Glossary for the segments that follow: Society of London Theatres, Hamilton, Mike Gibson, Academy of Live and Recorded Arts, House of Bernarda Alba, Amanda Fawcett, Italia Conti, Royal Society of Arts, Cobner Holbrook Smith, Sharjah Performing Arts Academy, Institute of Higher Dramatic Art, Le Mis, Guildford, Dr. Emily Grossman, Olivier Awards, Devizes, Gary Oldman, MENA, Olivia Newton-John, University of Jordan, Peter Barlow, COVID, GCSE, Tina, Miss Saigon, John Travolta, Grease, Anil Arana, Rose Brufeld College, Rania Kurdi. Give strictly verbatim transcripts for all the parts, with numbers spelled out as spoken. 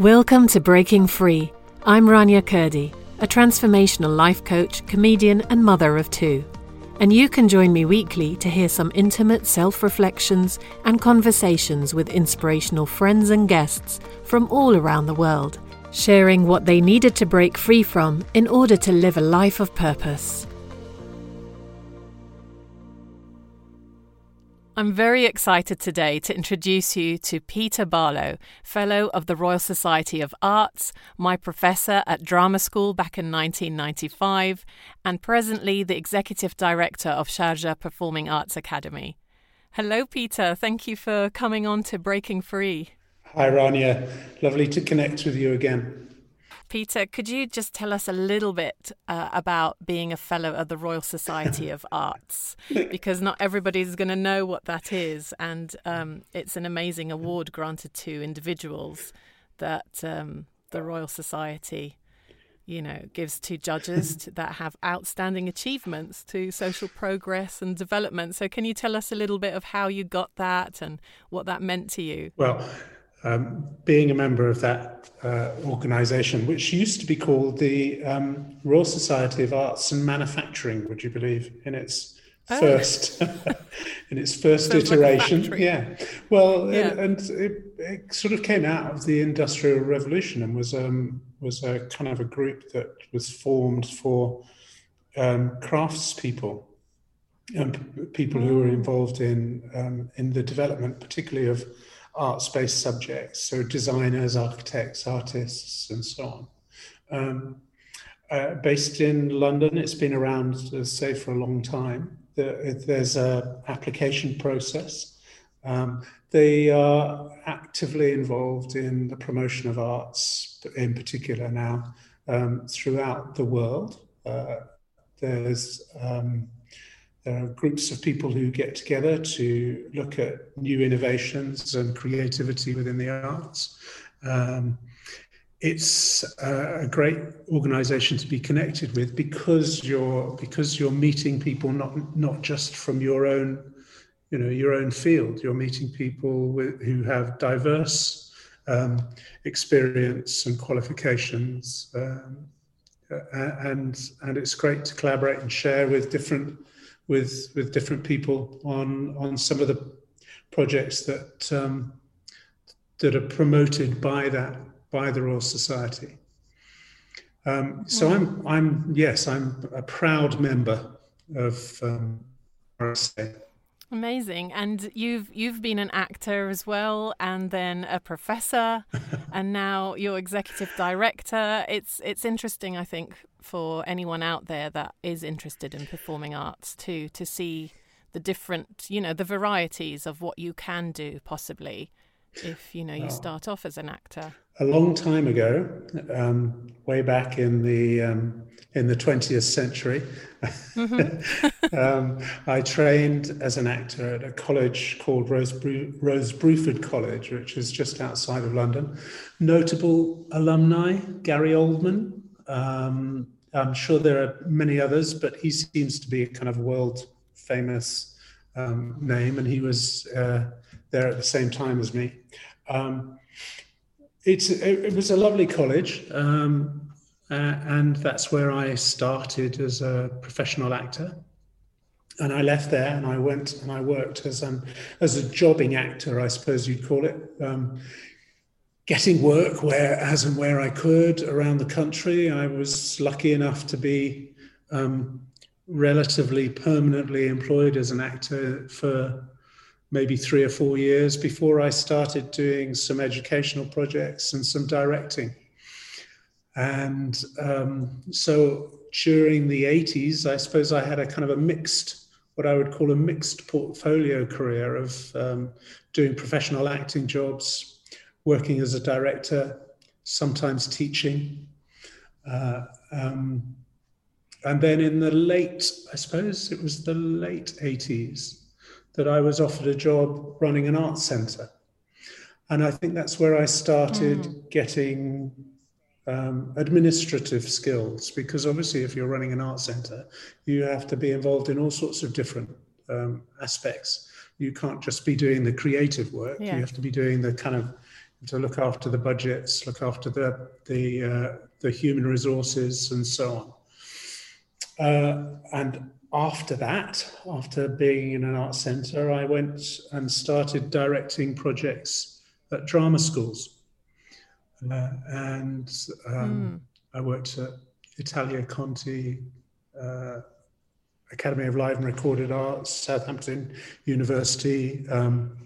Welcome to Breaking Free. I'm Rania Kurdi, a transformational life coach, comedian and mother of two. And you can join me weekly to hear some intimate self-reflections and conversations with inspirational friends and guests from all around the world, sharing what they needed to break free from in order to live a life of purpose. I'm very excited today to introduce you to Peter Barlow, Fellow of the Royal Society of Arts, my professor at drama school back in nineteen ninety-five, and presently the Executive Director of Sharjah Performing Arts Academy. Hello, Peter. Thank you for coming on to Breaking Free. Hi, Rania. Lovely to connect with you again. Peter, could you just tell us a little bit uh, about being a fellow of the Royal Society of Arts? Because not everybody's going to know what that is. And um, it's an amazing award granted to individuals that um, the Royal Society, you know, gives to judges to, that have outstanding achievements to social progress and development. So can you tell us a little bit of how you got that and what that meant to you? Well, Um, being a member of that uh, organisation, which used to be called the um, Royal Society of Arts and Manufacturing, would you believe, in its oh. first in its first Sounds iteration. Like yeah. Well, yeah. It, and it, it sort of came out of the Industrial Revolution and was um, was a kind of a group that was formed for um, craftspeople and people who were involved in um, in the development, particularly of arts-based subjects, so designers, architects, artists, and so on. Um, uh, based in London, it's been around, let's say, for a long time. The, there's a application process. Um, they are actively involved in the promotion of arts, in particular now, um, throughout the world. Uh, there's um, There are groups of people who get together to look at new innovations and creativity within the arts. Um, it's uh, a great organisation to be connected with because you're because you're meeting people not not just from your own, you know, your own field. You're meeting people with, who have diverse um, experience and qualifications, um, and and it's great to collaborate and share with different. with with different people on on some of the projects that um, that are promoted by that by the Royal Society. Um, so I'm I'm yes I'm a proud member of um, R S A. Amazing, and you've you've been an actor as well, and then a professor, and now you're executive director. It's it's interesting, I think, for anyone out there that is interested in performing arts to to see the different, you know, the varieties of what you can do possibly if you know you start off as an actor. A long time ago, um, way back in the um, in the twentieth century, mm-hmm. um, I trained as an actor at a college called Rose, Bru- Rose Brufeld College, which is just outside of London. Notable alumni: Gary Oldman. Um, I'm sure there are many others, but he seems to be a kind of world famous um, name, and he was uh, there at the same time as me. Um, it's, it, it was a lovely college, um, uh, and that's where I started as a professional actor. And I left there, and I went and I worked as um as a jobbing actor, I suppose you'd call it. Um, Getting work where, as and where I could around the country. I was lucky enough to be um, relatively permanently employed as an actor for maybe three or four years before I started doing some educational projects and some directing. And um, so during the eighties, I suppose I had a kind of a mixed, what I would call a mixed portfolio career of um, doing professional acting jobs, working as a director, sometimes teaching. Uh, um, and then in the late, I suppose it was the late eighties, that I was offered a job running an art centre. And I think that's where I started mm. getting um, administrative skills, because obviously if you're running an art centre, you have to be involved in all sorts of different um, aspects. You can't just be doing the creative work, yeah. You have to be doing the kind of to look after the budgets, look after the, the, uh, the human resources and so on. Uh, and after that, after being in an art centre, I went and started directing projects at drama schools. Uh, and um, mm. I worked at Italia Conti, uh, Academy of Live and Recorded Arts, Southampton University, um,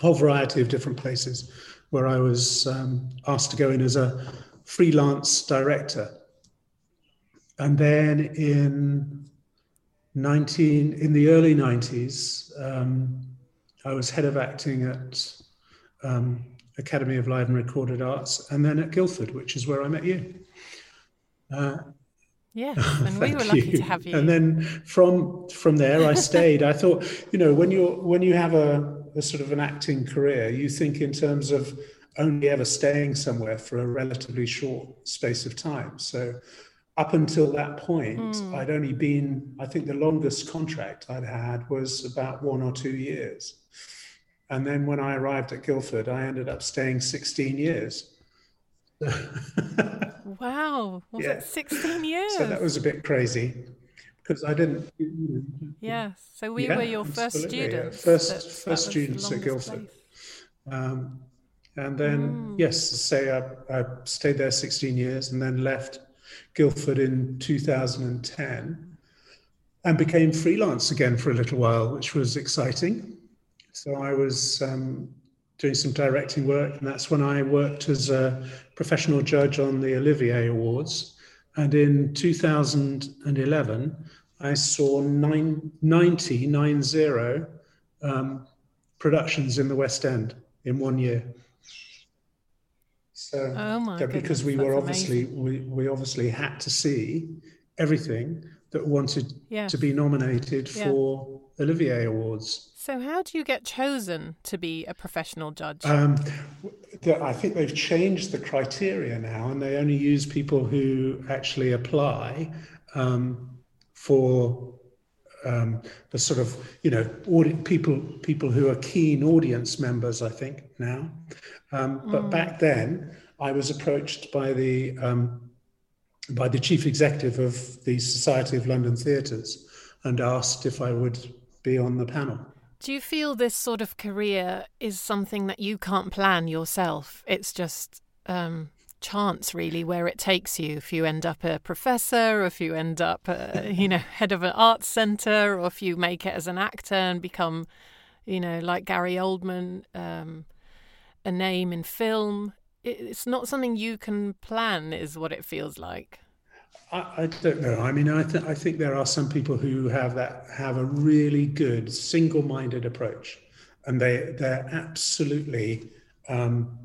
whole variety of different places where I was um, asked to go in as a freelance director. And then in nineteen in the early nineties, um, I was head of acting at um, Academy of Live and Recorded Arts, and then at Guildford, which is where I met you. Uh, Yes, and we were lucky you. to have you. And then from from there, I stayed. I thought, you know, when you when you have a, a sort of an acting career, you think in terms of only ever staying somewhere for a relatively short space of time. So up until that point, mm. I'd only been, I think the longest contract I'd had was about one or two years. And then when I arrived at Guildford, I ended up staying sixteen years. Wow, was yeah. it sixteen years? So that was a bit crazy because I didn't. You know, yeah, so we yeah, were your first students. Yeah. First, that, first that students at Guildford. Um, and then, mm. yes, say I, I stayed there sixteen years and then left Guildford in two thousand ten and became freelance again for a little while, which was exciting. So I was um, doing some directing work, and that's when I worked as a professional judge on the Olivier Awards. And in two thousand eleven, I saw nine, ninety, nine zero, um, productions in the West End in one year. So oh my yeah, because goodness, we were obviously, we, we obviously had to see everything that wanted yeah. to be nominated yeah. for Olivier Awards. So how do you get chosen to be a professional judge? Um, I think they've changed the criteria now, and they only use people who actually apply um, for um, the sort of, you know, audit people people who are keen audience members, I think, now. Um, but mm. back then, I was approached by the um, by the chief executive of the Society of London Theatres and asked if I would be on the panel. Do you feel this sort of career is something that you can't plan yourself? It's just um, chance, really, where it takes you. If you end up a professor, or if you end up, a, you know, head of an arts centre, or if you make it as an actor and become, you know, like Gary Oldman, um, a name in film. It's not something you can plan, is what it feels like. I, I don't know. I mean, I, th- I think there are some people who have that have a really good single-minded approach, and they they're absolutely um,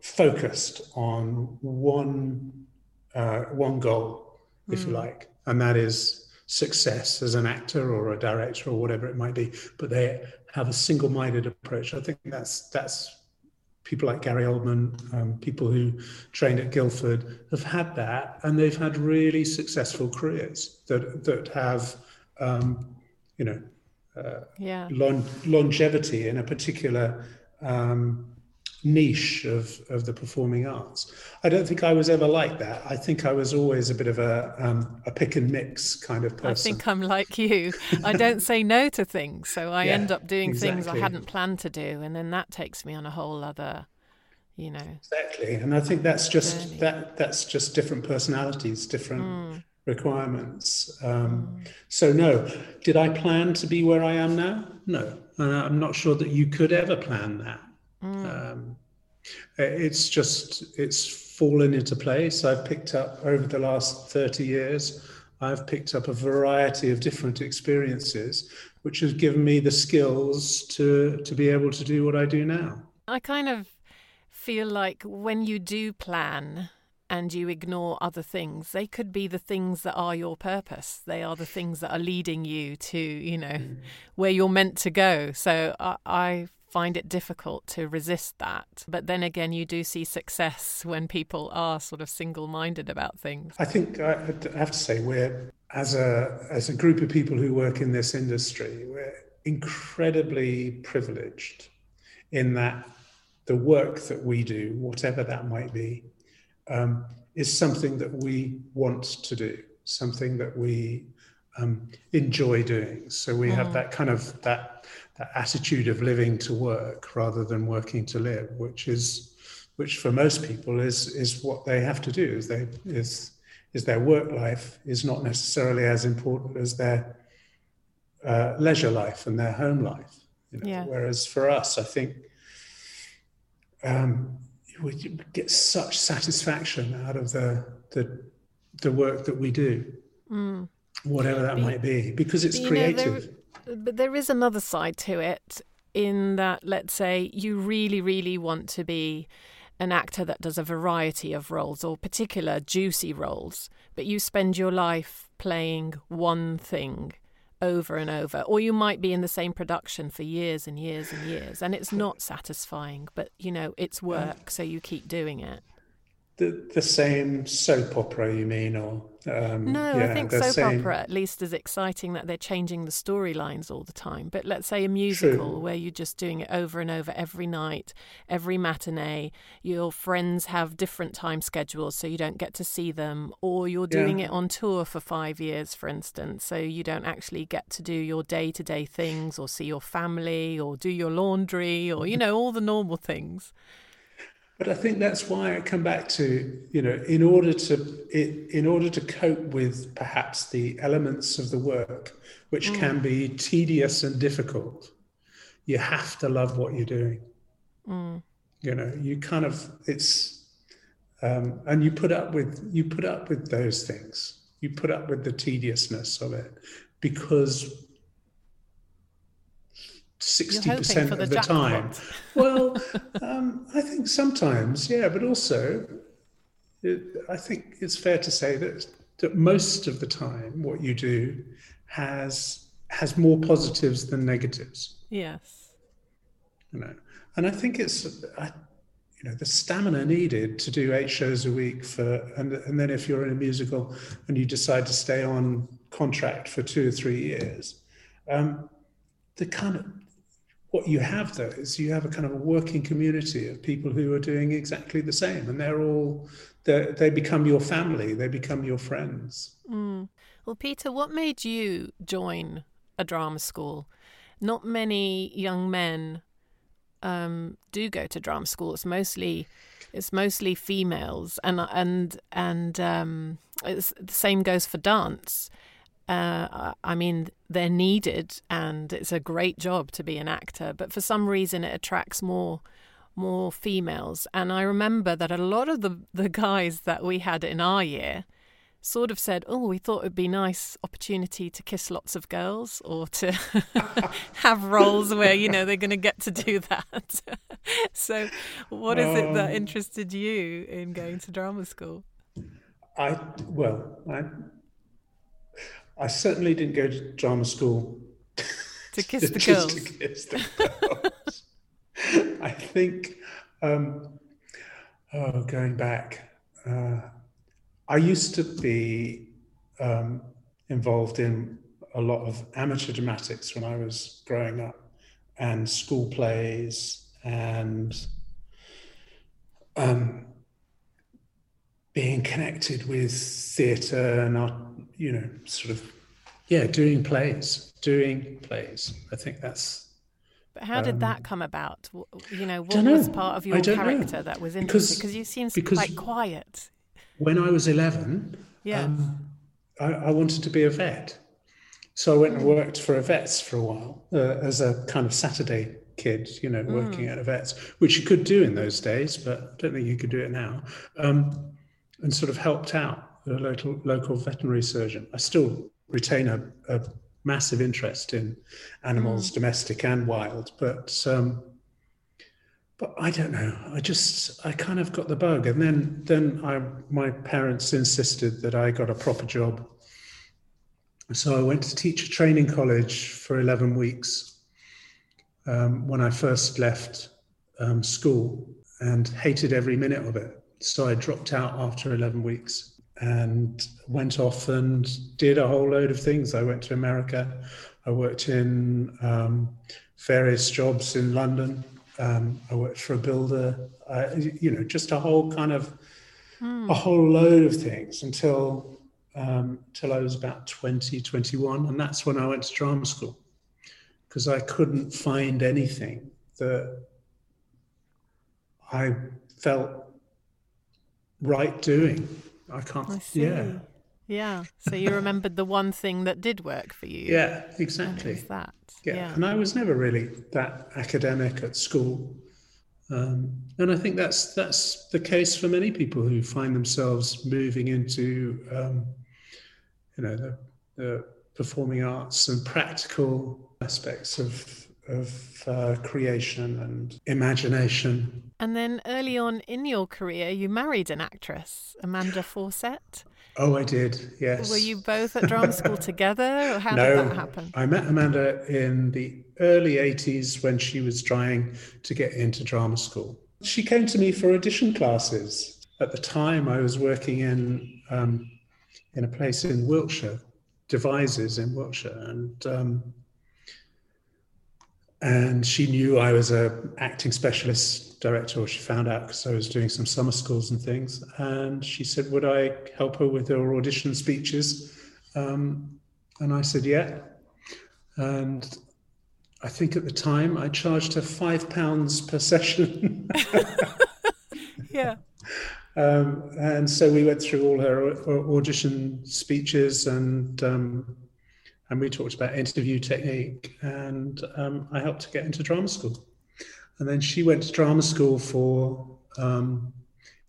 focused on one uh, one goal, if mm. you like, and that is success as an actor or a director or whatever it might be. But they have a single-minded approach. I think that's that's. People like Gary Oldman, um, people who trained at Guildford have had that, and they've had really successful careers that that have, um, you know, uh, yeah. long, longevity in a particular um, niche of, of the performing arts. I don't think I was ever like that. I think I was always a bit of a um, a pick and mix kind of person. I think I'm like you. I don't say no to things, so I yeah, end up doing exactly. things I hadn't planned to do, and then that takes me on a whole other, you know. Exactly, and I think that's just journey. that that's just different personalities, different mm. requirements. Um, so no, did I plan to be where I am now? No, and I'm not sure that you could ever plan that. Mm. Um, it's just, it's fallen into place. I've picked up over the last thirty years, I've picked up a variety of different experiences, which has given me the skills to, to be able to do what I do now. I kind of feel like when you do plan and you ignore other things, they could be the things that are your purpose. They are the things that are leading you to, you know, mm. where you're meant to go. So I, I find it difficult to resist that. But then again, you do see success when people are sort of single-minded about things. I think I have to say we're, as a, as a group of people who work in this industry, we're incredibly privileged in that the work that we do, whatever that might be, um, is something that we want to do, something that we um, enjoy doing. So we mm. have that kind of, that, that attitude of living to work rather than working to live, which is, which for most people is, is what they have to do, is they, is, is their work life is not necessarily as important as their uh, leisure life and their home life. You know? Yeah. Whereas for us, I think, um, we get such satisfaction out of the the, the work that we do, mm. whatever that be, might be, because it's creative. Know, there, but there is another side to it in that, let's say, you really, really want to be an actor that does a variety of roles or particular juicy roles, but you spend your life playing one thing over and over, or you might be in the same production for years and years and years, and it's not satisfying, but you know it's work, so you keep doing it. The the same soap opera, you mean? Or um, no, yeah, I think soap same... opera at least is exciting, that they're changing the storylines all the time. But let's say a musical, True. Where you're just doing it over and over every night, every matinee. Your friends have different time schedules, so you don't get to see them. Or you're doing yeah. it on tour for five years, for instance, so you don't actually get to do your day-to-day things, or see your family, or do your laundry, or you know all the normal things. But I think that's why I come back to, you know, in order to it, in order to cope with perhaps the elements of the work, which mm. can be tedious and difficult, you have to love what you're doing. Mm. You know, you kind of it's, um, and you put up with you put up with those things. You put up with the tediousness of it because sixty percent of the, the time. Well, um, I think sometimes, yeah, but also it, I think it's fair to say that that most of the time what you do has has more positives than negatives. Yes. You know, and I think it's, I, you know, the stamina needed to do eight shows a week for, and, and then if you're in a musical and you decide to stay on contract for two or three years, um, the kind of, what you have though is you have a kind of a working community of people who are doing exactly the same, and they're all they're, they become your family, they become your friends. Mm. Well, Peter, what made you join a drama school? Not many young men um, do go to drama school. It's mostly it's mostly females, and and and um, it's, the same goes for dance. Uh, I mean, they're needed, and it's a great job to be an actor. But for some reason, it attracts more, more females. And I remember that a lot of the, the guys that we had in our year sort of said, "Oh, we thought it'd be nice opportunity to kiss lots of girls, or to have roles where you know they're going to get to do that." So, what is it that interested you in going to drama school? I well, I. I certainly didn't go to drama school to kiss the girls. To kiss the girls. I think, um, oh, going back, uh, I used to be um, involved in a lot of amateur dramatics when I was growing up, and school plays, and um, being connected with theatre and art. You know, sort of, yeah, doing plays, doing plays. I think that's. But how um, did that come about? You know, what know. was part of your character know. that was interesting? Because you seem quite quiet. When I was eleven, yeah, um, I, I wanted to be a vet, so I went mm. and worked for a vet's for a while uh, as a kind of Saturday kid. You know, working mm. at a vet's, which you could do in those days, but I don't think you could do it now. Um, and sort of helped out the local, local veterinary surgeon. I still retain a, a massive interest in animals, mm. domestic and wild, but um, but I don't know. I just I kind of got the bug, and then then I my parents insisted that I got a proper job, so I went to teacher training college for eleven weeks um, when I first left um, school, and hated every minute of it. So I dropped out after eleven weeks. And went off and did a whole load of things. I went to America. I worked in um, various jobs in London. Um, I worked for a builder, uh, you know, just a whole kind of, mm. a whole load of things until, um, till I was about twenty, twenty-one. And that's when I went to drama school, because I couldn't find anything that I felt right doing. I can't, I yeah. Yeah. So you remembered the one thing that did work for you. Yeah, exactly. That. Yeah. yeah. And I was never really that academic at school. Um, and I think that's that's the case for many people who find themselves moving into, um, you know, the, the performing arts and practical aspects of of uh, creation and imagination. And then early on in your career, you married an actress, Amanda Fawcett. Oh, I did, yes. Were you both at drama school together, or how no, did that happen? I met Amanda in the early eighties when she was trying to get into drama school. She came to me for audition classes. At the time, I was working in um, in a place in Wiltshire, Devizes in Wiltshire, and um, and she knew I was an acting specialist director, or she found out because I was doing some summer schools and things, and she said, would I help her with her audition speeches? Um, and I said, yeah. And I think at the time I charged her five pounds per session. Yeah. Um, and so we went through all her audition speeches, and um, and we talked about interview technique, and um, I helped her get into drama school. And then she went to drama school for um,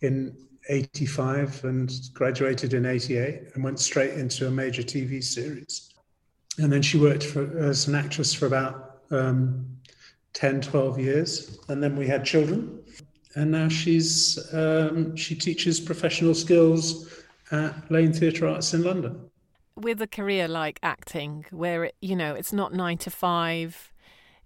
in eighty-five and graduated in eighty-eight and went straight into a major T V series. And then she worked for, as an actress for about um, ten, twelve years. And then we had children. And now she's um, she teaches professional skills at Lane Theatre Arts in London. With a career like acting, where, it, you know, it's not nine to five,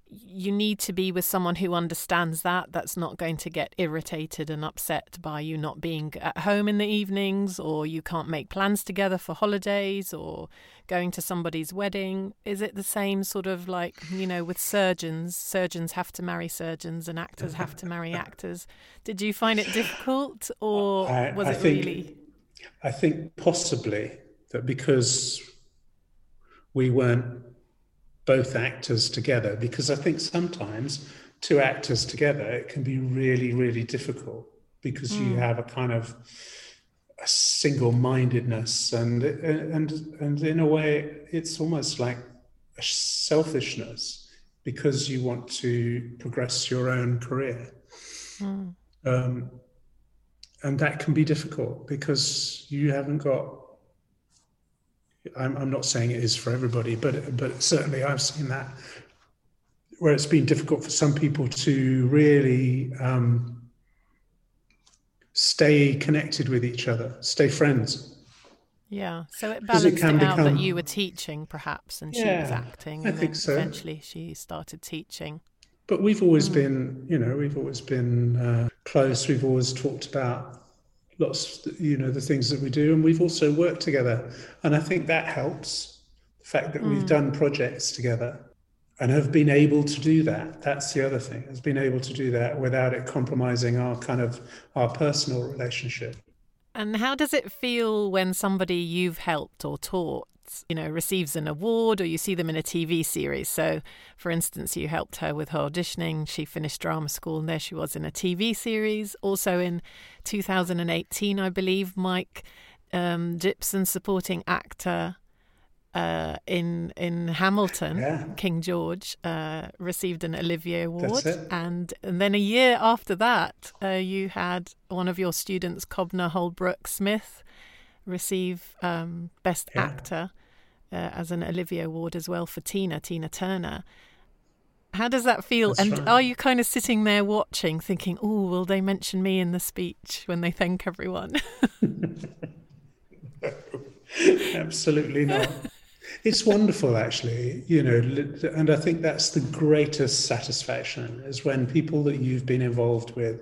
you need to be with someone who understands that, that's not going to get irritated and upset by you not being at home in the evenings, or you can't make plans together for holidays or going to somebody's wedding. Is it the same sort of, like, you know, with surgeons, surgeons have to marry surgeons and actors have to marry actors? Did you find it difficult, or I, was I it think, really? I think possibly that because we weren't both actors together, because I think sometimes two actors together, it can be really, really difficult, because mm. you have a kind of a single-mindedness, and, and, and in a way it's almost like a selfishness, because you want to progress your own career. Mm. Um, and that can be difficult because you haven't got, I'm, I'm not saying it is for everybody, but but certainly I've seen that, where it's been difficult for some people to really um, stay connected with each other, stay friends. Yeah, so it balanced it, it out become... that you were teaching, perhaps, and yeah, she was acting, and I think then so. Eventually she started teaching. But we've always mm. been, you know, we've always been uh, close. We've always talked about lots, you know, the things that we do, and we've also worked together, and I think that helps, the fact that mm. we've done projects together and have been able to do that. That's the other thing, has been able to do that without it compromising our kind of our personal relationship. And how does it feel when somebody you've helped or taught, you know, receives an award, or you see them in a T V series? So, for instance, you helped her with her auditioning. She finished drama school, and there she was in a T V series. Also in two thousand eighteen, I believe, Mike um, Gibson, supporting actor uh, in in Hamilton, yeah. King George, uh, received an Olivier Award. And, and then a year after that, uh, you had one of your students, Cobner Holbrook Smith, receive um, Best yeah. Actor uh, as an Olivier Award as well, for Tina, Tina Turner. How does that feel? That's and right. Are you kind of sitting there watching, thinking, oh, will they mention me in the speech when they thank everyone? No, absolutely not. It's wonderful, actually, you know, and I think that's the greatest satisfaction, is when people that you've been involved with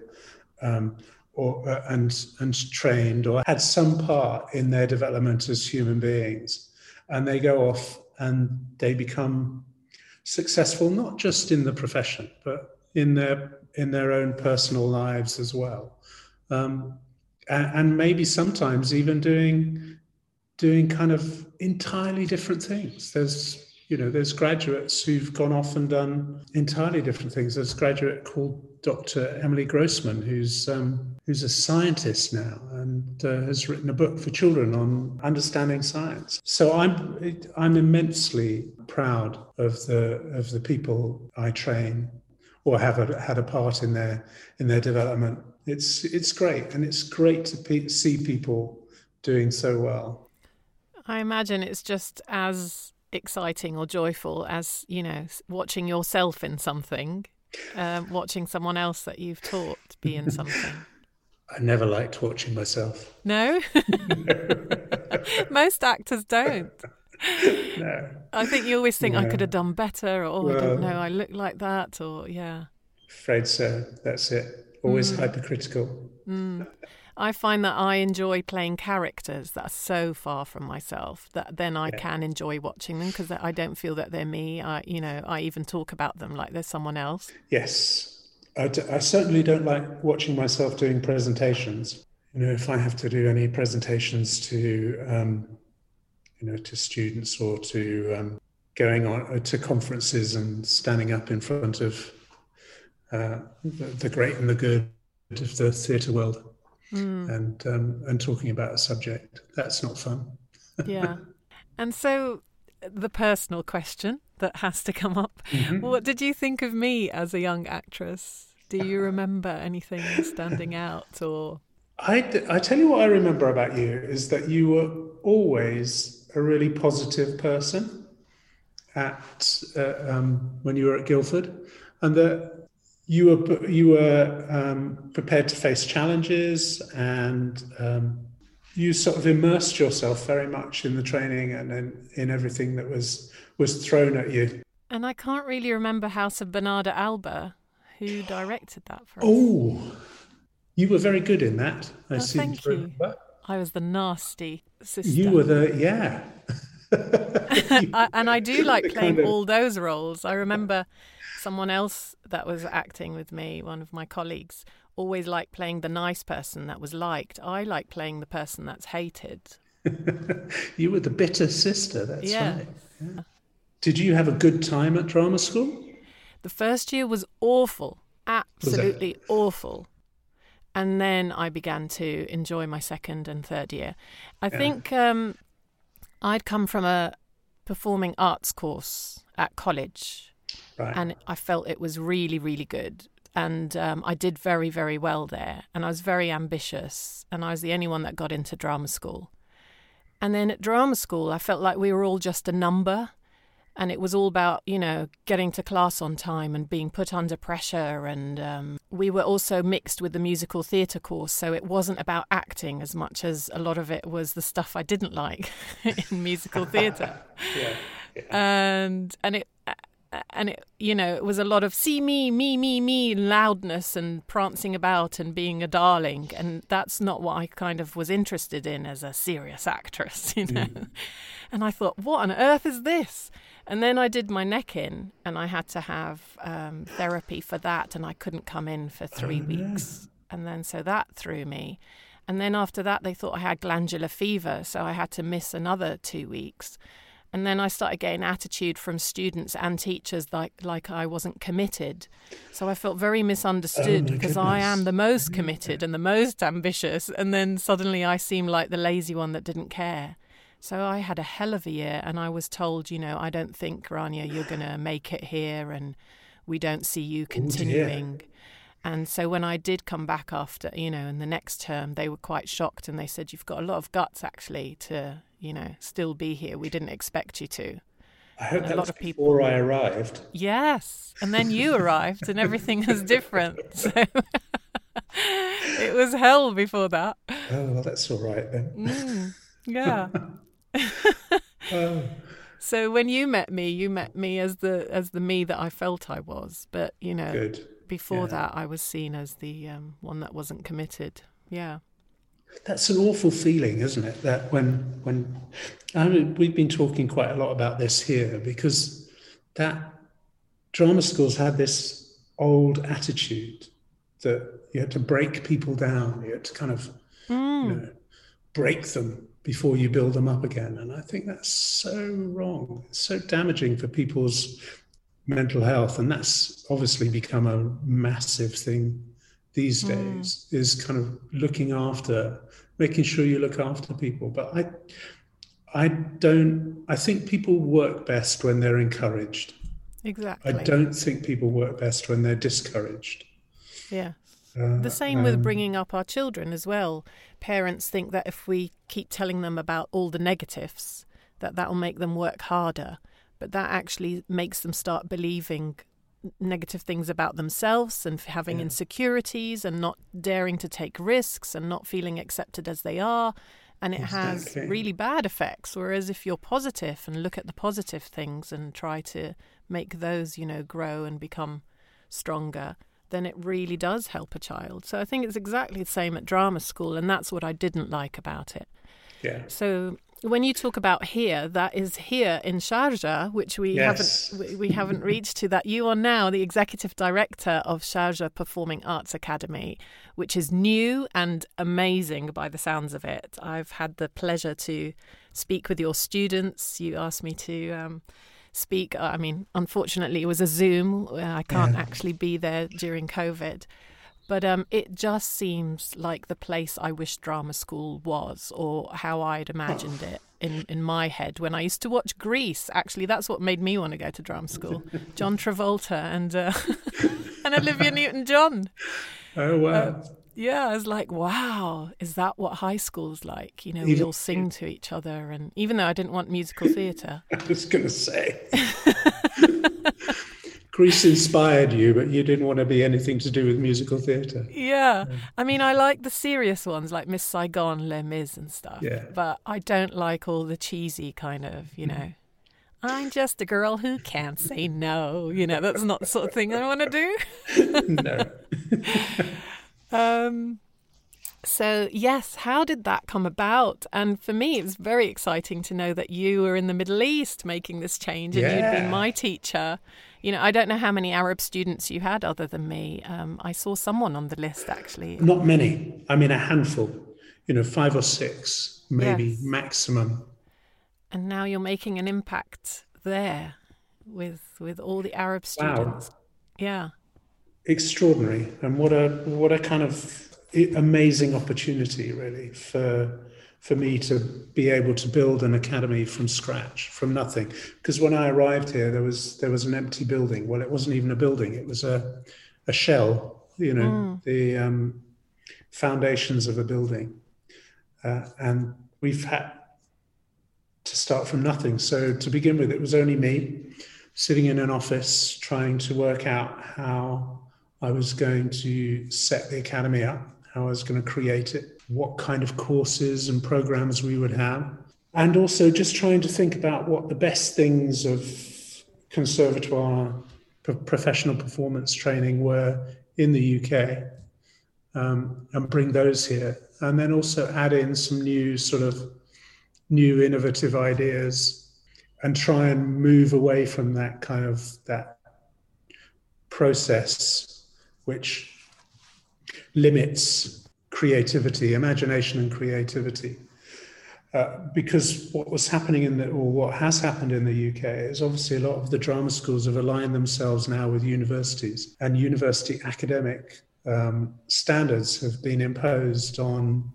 um Or, uh, and and trained or had some part in their development as human beings, and they go off and they become successful, not just in the profession, but in their in their own personal lives as well. Um, and, and maybe sometimes even doing doing kind of entirely different things. There's, you know, there's graduates who've gone off and done entirely different things. There's a graduate called Doctor Emily Grossman, who's um, who's a scientist now and uh, has written a book for children on understanding science. So I'm I'm immensely proud of the of the people I train or have a, had a part in their in their development. It's it's great, and it's great to pe- see people doing so well. I imagine it's just as exciting or joyful as, you know, watching yourself in something, um, watching someone else that you've taught be in something. I never liked watching myself. No? No. Most actors don't. No. I think you always think, no, I could have done better, or, oh, well, I don't know, I look like that, or, yeah. Afraid so. That's it. Always mm. hypercritical. Mm. I find that I enjoy playing characters that are so far from myself that then I yeah. can enjoy watching them, because I don't feel that they're me. I, you know, I even talk about them like they're someone else. Yes, I, d- I certainly don't like watching myself doing presentations. You know, if I have to do any presentations to, um, you know, to students or to um, going on uh, to conferences and standing up in front of uh, the, the great and the good of the theatre world. Mm. And um, and talking about a subject, that's not fun. Yeah. And so the personal question that has to come up, mm-hmm. What did you think of me as a young actress? Do you remember anything standing out? Or I, I tell you what I remember about you is that you were always a really positive person at uh, um, when you were at Guildford, and that You were you were um, prepared to face challenges, and um, you sort of immersed yourself very much in the training and in, in everything that was was thrown at you. And I can't really remember House of Bernarda Alba, who directed that for us. Oh, you were very good in that. I oh, seem thank to remember. You. I was the nasty sister. You were the yeah. I, and I do like playing kind of... all those roles. I remember. Someone else that was acting with me, one of my colleagues, always liked playing the nice person that was liked. I like playing the person that's hated. You were the bitter sister, that's yes. right. Yeah. Did you have a good time at drama school? The first year was awful, absolutely was awful. And then I began to enjoy my second and third year. I yeah. think um, I'd come from a performing arts course at college. Right. And I felt it was really, really good. And um, I did very, very well there. And I was very ambitious. And I was the only one that got into drama school. And then at drama school, I felt like we were all just a number. And it was all about, you know, getting to class on time and being put under pressure. And um, we were also mixed with the musical theatre course. So it wasn't about acting as much as a lot of it was the stuff I didn't like in musical theatre. yeah, yeah. And, and it... And, it, you know, it was a lot of see me, me, me, me, loudness and prancing about and being a darling. And that's not what I kind of was interested in as a serious actress, you know. Mm. And I thought, what on earth is this? And then I did my neck in, and I had to have um, therapy for that. And I couldn't come in for three oh, weeks. Yeah. And then so that threw me. And then after that, they thought I had glandular fever. So I had to miss another two weeks. And then I started getting attitude from students and teachers like, like I wasn't committed. So I felt very misunderstood, because oh I am the most committed and the most ambitious. And then suddenly I seem like the lazy one that didn't care. So I had a hell of a year, and I was told, you know, I don't think, Rania, you're going to make it here, and we don't see you continuing. Oh, and so when I did come back after, you know, in the next term, they were quite shocked, and they said, you've got a lot of guts actually to... you know, still be here. We didn't expect you to. I hope and that a lot was of people... before I arrived. Yes. And then you arrived and everything was different. So it was hell before that. Oh, well, that's all right then. Mm, yeah. oh. So when you met me, you met me as the as the me that I felt I was. But, you know, Good. before yeah. that I was seen as the um, one that wasn't committed. Yeah. That's an awful feeling, isn't it? That when when I mean, we've been talking quite a lot about this here, because that drama school's had this old attitude that you had to break people down, you had to kind of mm. you know, break them before you build them up again. And I think that's so wrong. It's so damaging for people's mental health. And that's obviously become a massive thing these mm. days, is kind of looking after, making sure you look after people. But I I don't, I think people work best when they're encouraged. Exactly. I don't think people work best when they're discouraged. Yeah. Uh, the same um, with bringing up our children as well. Parents think that if we keep telling them about all the negatives, that that will make them work harder. But that actually makes them start believing negative things about themselves and having yeah. insecurities and not daring to take risks and not feeling accepted as they are. And it exactly. has really bad effects. Whereas if you're positive and look at the positive things and try to make those, you know, grow and become stronger, then it really does help a child. So I think it's exactly the same at drama school. And that's what I didn't like about it. Yeah. So when you talk about here, that is here in Sharjah, which we yes. haven't we haven't reached to, that you are now the executive director of Sharjah Performing Arts Academy, which is new and amazing by the sounds of it. I've had the pleasure to speak with your students. You asked me to um, speak. I mean, unfortunately, it was a Zoom. I can't yeah. actually be there during COVID. But um, it just seems like the place I wish drama school was, or how I'd imagined it in, in my head when I used to watch Grease. Actually, that's what made me want to go to drama school. John Travolta and uh, and Olivia Newton-John. Oh, wow. Uh, yeah, I was like, wow, is that what high school's like? You know, we all sing to each other. And even though I didn't want musical theatre. I was going to say. Grease inspired you, but you didn't want to be anything to do with musical theatre. Yeah. yeah. I mean, I like the serious ones like Miss Saigon, Le Mis and stuff. Yeah. But I don't like all the cheesy kind of, you know, mm. I'm just a girl who can't say no. You know, that's not the sort of thing I want to do. No. um. So, yes, how did that come about? And for me, it's very exciting to know that you were in the Middle East making this change and yeah. you'd been my teacher. You know, I don't know how many Arab students you had other than me. Um, I saw someone on the list, actually. Not many. I mean, a handful, you know, five or six, maybe yes. maximum. And now you're making an impact there with with all the Arab students. Wow. Yeah. Extraordinary. And what a what a kind of amazing opportunity, really, for for me to be able to build an academy from scratch, from nothing. Because when I arrived here, there was there was an empty building. Well, it wasn't even a building; it was a a shell. You know, mm. the um, foundations of a building, uh, and we've had to start from nothing. So to begin with, it was only me sitting in an office trying to work out how I was going to set the academy up, how I was going to create it, what kind of courses and programs we would have, and also just trying to think about what the best things of conservatoire professional performance training were in the U K, um, and bring those here. And then also add in some new sort of new innovative ideas and try and move away from that kind of that process which limits creativity, imagination and creativity. Uh, because what was happening in the, or what has happened in the U K is obviously a lot of the drama schools have aligned themselves now with universities, and university academic um, standards have been imposed on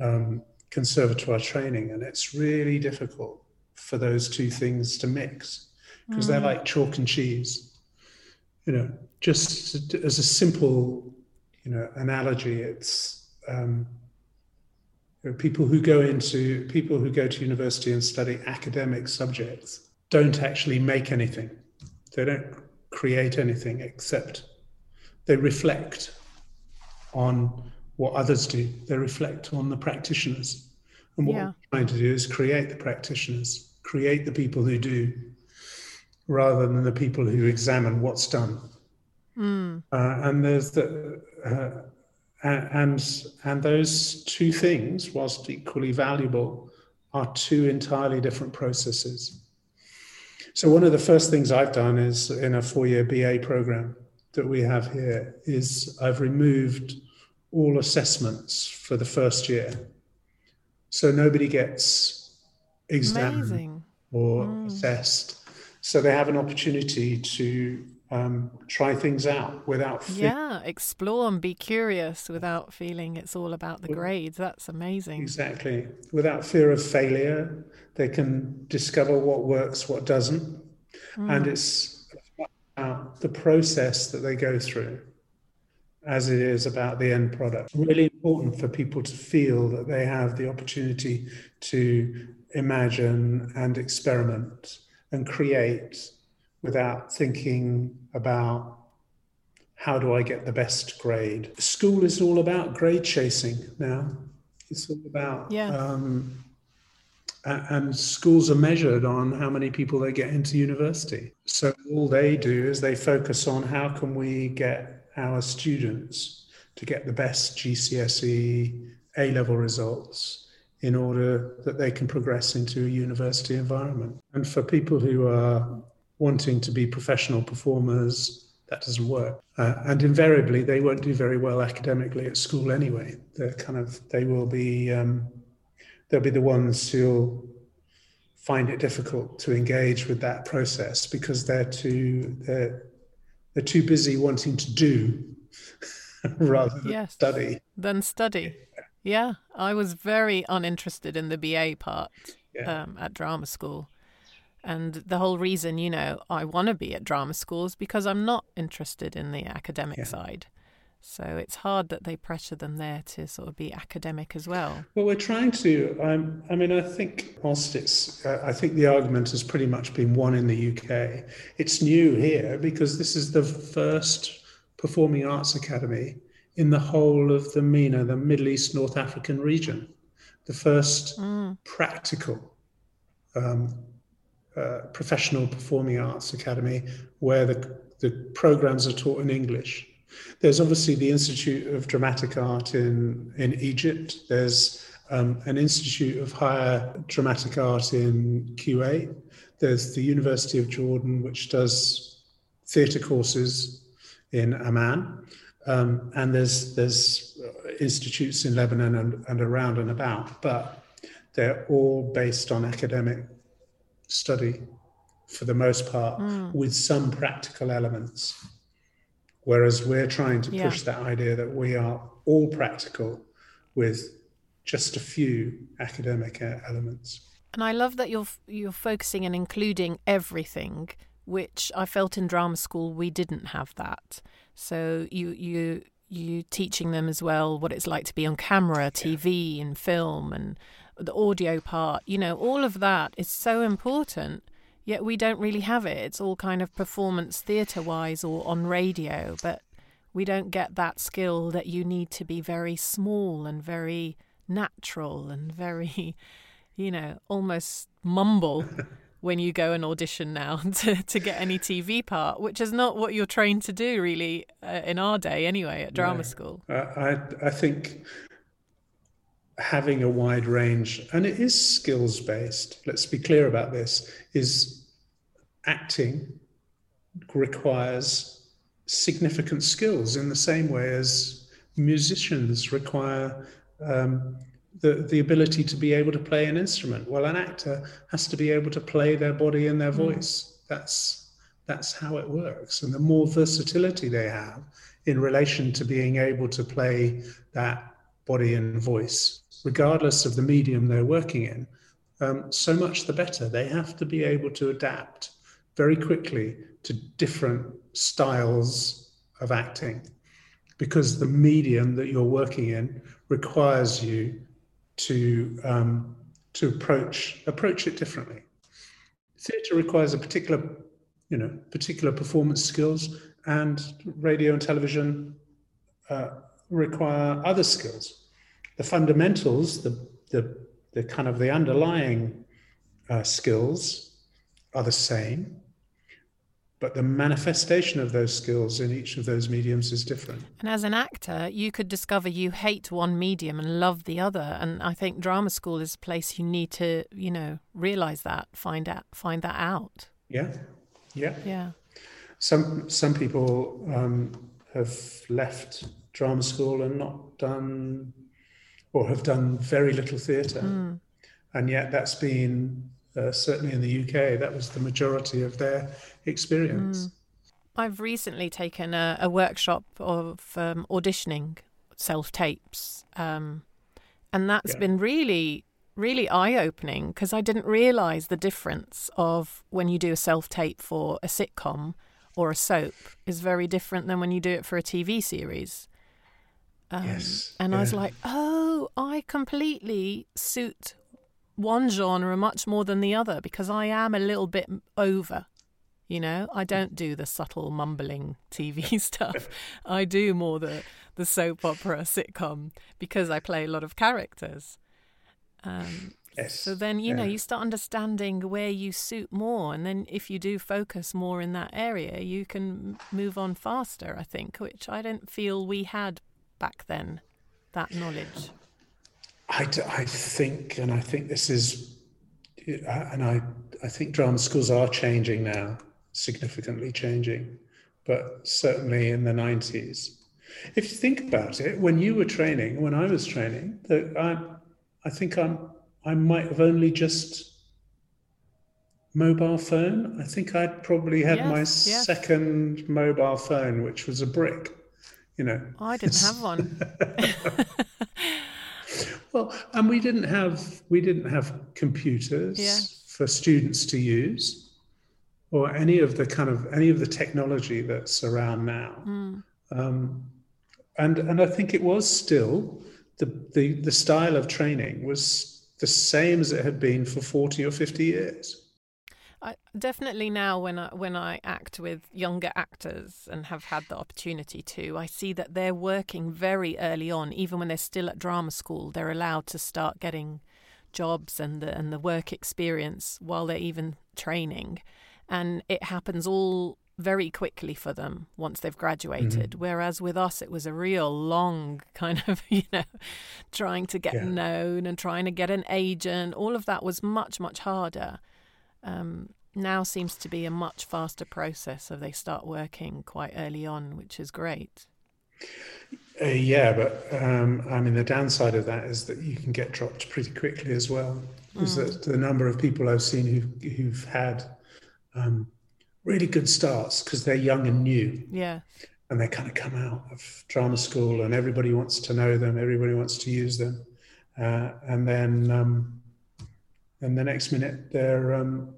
um, conservatoire training. And it's really difficult for those two things to mix because mm. they're like chalk and cheese. You know, just as a simple, you know, analogy, it's um, you know, people who go into people who go to university and study academic subjects don't actually make anything. They don't create anything, except they reflect on what others do. They reflect on the practitioners, and what yeah. we're trying to do is create the practitioners, create the people who do, rather than the people who examine what's done. Mm. Uh, and there's the uh, and and those two things, whilst equally valuable, are two entirely different processes. So one of the first things I've done is in a four-year B A program that we have here is I've removed all assessments for the first year. So nobody gets examined Amazing. or mm. assessed. So they have an opportunity to um, try things out without fear. Yeah, explore and be curious without feeling it's all about the grades. That's amazing. Exactly. Without fear of failure, they can discover what works, what doesn't. Mm. And it's about the process that they go through as it is about the end product. Really important for people to feel that they have the opportunity to imagine and experiment and create without thinking about how do I get the best grade. School is all about grade chasing now. It's all about, yeah. um, and schools are measured on how many people they get into university. So all they do is they focus on how can we get our students to get the best G C S E A-level results in order that they can progress into a university environment. And for people who are wanting to be professional performers, that doesn't work. Uh, and invariably, they won't do very well academically at school anyway. They're kind of, they will be, um, they'll be the ones who'll find it difficult to engage with that process because they're too, they're, They're too busy wanting to do rather than yes, study. Than study. Yeah. yeah. I was very uninterested in the B A part yeah. um, at drama school. And the whole reason, you know, I want to be at drama school is because I'm not interested in the academic yeah. side. So it's hard that they pressure them there to sort of be academic as well. Well, we're trying to, um, I mean, I think whilst it's, uh, I think the argument has pretty much been won in the U K. It's new here because this is the first performing arts academy in the whole of the MENA, the Middle East North African region. The first mm. practical um, uh, professional performing arts academy where the, the programs are taught in English. There's obviously the Institute of Dramatic Art in, in Egypt. There's um, an Institute of Higher Dramatic Art in Kuwait. There's the University of Jordan, which does theatre courses in Amman. Um, and there's there's institutes in Lebanon and, and around and about, but they're all based on academic study for the most part, mm. with some practical elements. Whereas we're trying to push yeah. that idea that we are all practical with just a few academic elements. And I love that you're you're focusing and including everything, which I felt in drama school we didn't have that. So you you you teaching them as well what it's like to be on camera, T V yeah. and film and the audio part, you know, all of that is so important. Yet we don't really have it. It's all kind of performance theatre-wise or on radio, but we don't get that skill that you need to be very small and very natural and very, you know, almost mumble when you go and audition now to, to get any T V part, which is not what you're trained to do really uh, in our day anyway at drama no. school. Uh, I I think having a wide range, and it is skills-based, let's be clear about this, is acting requires significant skills in the same way as musicians require um, the, the ability to be able to play an instrument. Well, an actor has to be able to play their body and their voice. Mm. That's, that's how it works. And the more versatility they have in relation to being able to play that body and voice, regardless of the medium they're working in, um, so much the better. They have to be able to adapt very quickly to different styles of acting because the medium that you're working in requires you to um, to approach approach it differently. Theatre requires a particular, you know, particular performance skills, and radio and television uh, require other skills. The fundamentals, the the, the kind of the underlying uh, skills are the same, but the manifestation of those skills in each of those mediums is different. And as an actor, you could discover you hate one medium and love the other. And I think drama school is a place you need to, you know, realize that, find out, find that out. Yeah, yeah, yeah. some some people um, have left drama school and not done, or have done very little theatre. Mm. And yet that's been, uh, certainly in the U K, that was the majority of their experience. Mm. I've recently taken a, a workshop of um, auditioning self-tapes, um, and that's yeah. been really, really eye-opening, because I didn't realise the difference of when you do a self-tape for a sitcom or a soap is very different than when you do it for a T V series. Um, yes. And yeah. I was like, oh, I completely suit one genre much more than the other, because I am a little bit over. You know, I don't do the subtle mumbling T V stuff. I do more the, the soap opera sitcom, because I play a lot of characters. Um, yes. So then, you yeah. know, you start understanding where you suit more. And then if you do focus more in that area, you can move on faster, I think, which I didn't feel we had back then, that knowledge. I, d- I think, and I think this is, and I, I think drama schools are changing now. Significantly changing, but certainly in the nineties. If you think about it, when you were training, when I was training, that I, I think I'm, I might have only just mobile phone. I think I'd probably had yes, my yes. second mobile phone, which was a brick. You know, I didn't have one. Well, and we didn't have we didn't have computers yeah. for students to use. Or any of the kind of any of the technology that's around now, mm. um, and and I think it was still the, the the style of training was the same as it had been for forty or fifty years. I definitely now when I when I act with younger actors and have had the opportunity to, I see that they're working very early on, even when they're still at drama school. They're allowed to start getting jobs and the and the work experience while they're even training. And it happens all very quickly for them once they've graduated. Mm-hmm. Whereas with us, it was a real long kind of, you know, trying to get yeah. known and trying to get an agent. All of that was much, much harder. Um, now seems to be a much faster process. So they start working quite early on, which is great. Uh, yeah, but um, I mean, the downside of that is that you can get dropped pretty quickly as well. Because mm. the, the number of people I've seen who, who've had... Um, really good starts because they're young and new, yeah, and they kind of come out of drama school and everybody wants to know them, everybody wants to use them, uh, and then um, and the next minute they're um,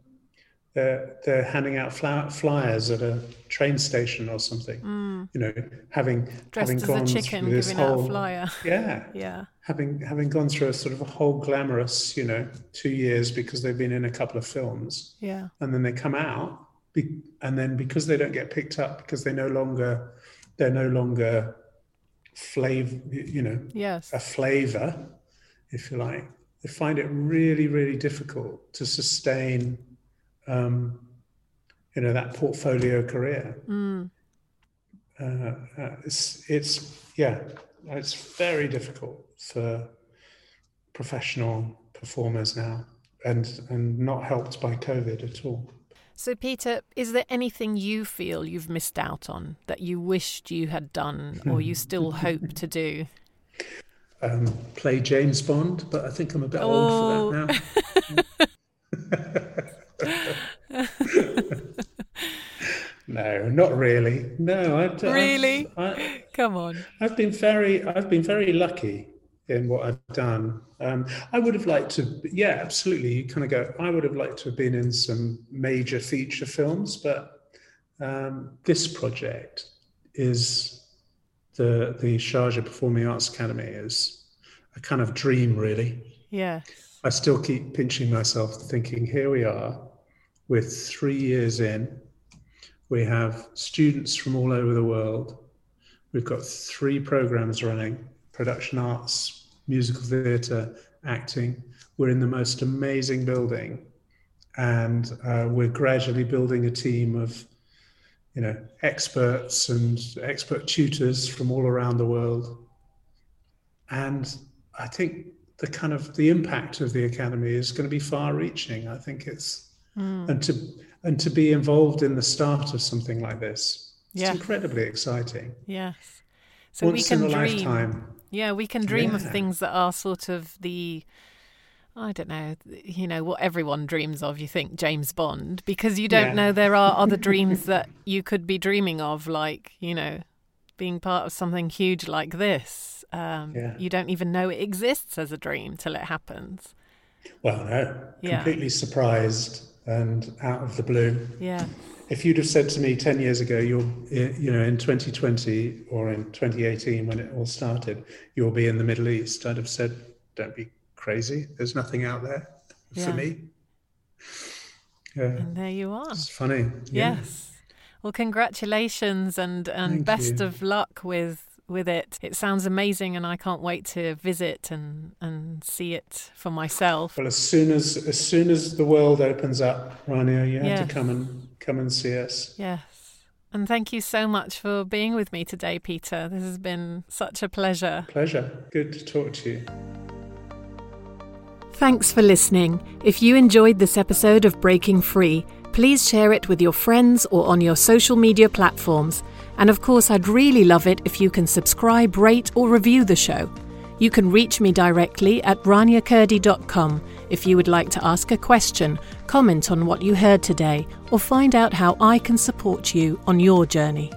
they're they're handing out fly- flyers at a train station or something, mm. you know, having dressed having as gone a chicken, through this giving whole, out a flyer, yeah, yeah, having having gone through a sort of a whole glamorous, you know, two years because they've been in a couple of films, yeah, and then they come out, be, and then because they don't get picked up because they no longer they're no longer flavor, you know, yes, a flavor, if you like, they find it really really difficult to sustain. Um, you know, that portfolio career. Mm. Uh, it's, it's, yeah, it's very difficult for professional performers now, and, and not helped by COVID at all. So, Peter, is there anything you feel you've missed out on that you wished you had done or you still hope to do? Um, play James Bond, but I think I'm a bit oh. old for that now. No, not really. No, I've really. I, I, Come on. I've been very, I've been very lucky in what I've done. Um, I would have liked to, yeah, absolutely. You kind of go. I would have liked to have been in some major feature films, but um, this project is the the Sharjah Performing Arts Academy is a kind of dream, really. Yeah. I still keep pinching myself, thinking, here we are. We're three years in. We have students from all over the world. We've got three programs running, production arts, musical theatre, acting. We're in the most amazing building. And uh, we're gradually building a team of, you know, experts and expert tutors from all around the world. And I think the kind of the impact of the academy is going to be far reaching. I think it's, mm. and to and to be involved in the start of something like this. Yeah. It's incredibly exciting. Yes. So Once we can in a dream. lifetime. Yeah, we can dream yeah. of things that are sort of the, I don't know, you know, what everyone dreams of, you think, James Bond, because you don't yeah. know there are other dreams that you could be dreaming of, like, you know, being part of something huge like this. Um, yeah. You don't even know it exists as a dream till it happens. Well, no, yeah. completely surprised and out of the blue. Yeah. If you'd have said to me ten years ago, you'll, you know, in twenty twenty or in twenty eighteen, when it all started, you'll be in the Middle East, I'd have said, don't be crazy. There's nothing out there yeah. for me. Yeah. And there you are. It's funny. Yeah. Yes. Well, congratulations and, and Thank best you. of luck with, with it. It sounds amazing, and I can't wait to visit and, and see it for myself. Well, as soon as, as soon as the world opens up, Rania, you have yes. to come and... come and see us. Yes. And thank you so much for being with me today, Peter. This has been such a pleasure. Pleasure. Good to talk to you. Thanks for listening. If you enjoyed this episode of Breaking Free, please share it with your friends or on your social media platforms. And of course, I'd really love it if you can subscribe, rate or review the show. You can reach me directly at rania kurdi dot com if you would like to ask a question, comment on what you heard today, or find out how I can support you on your journey.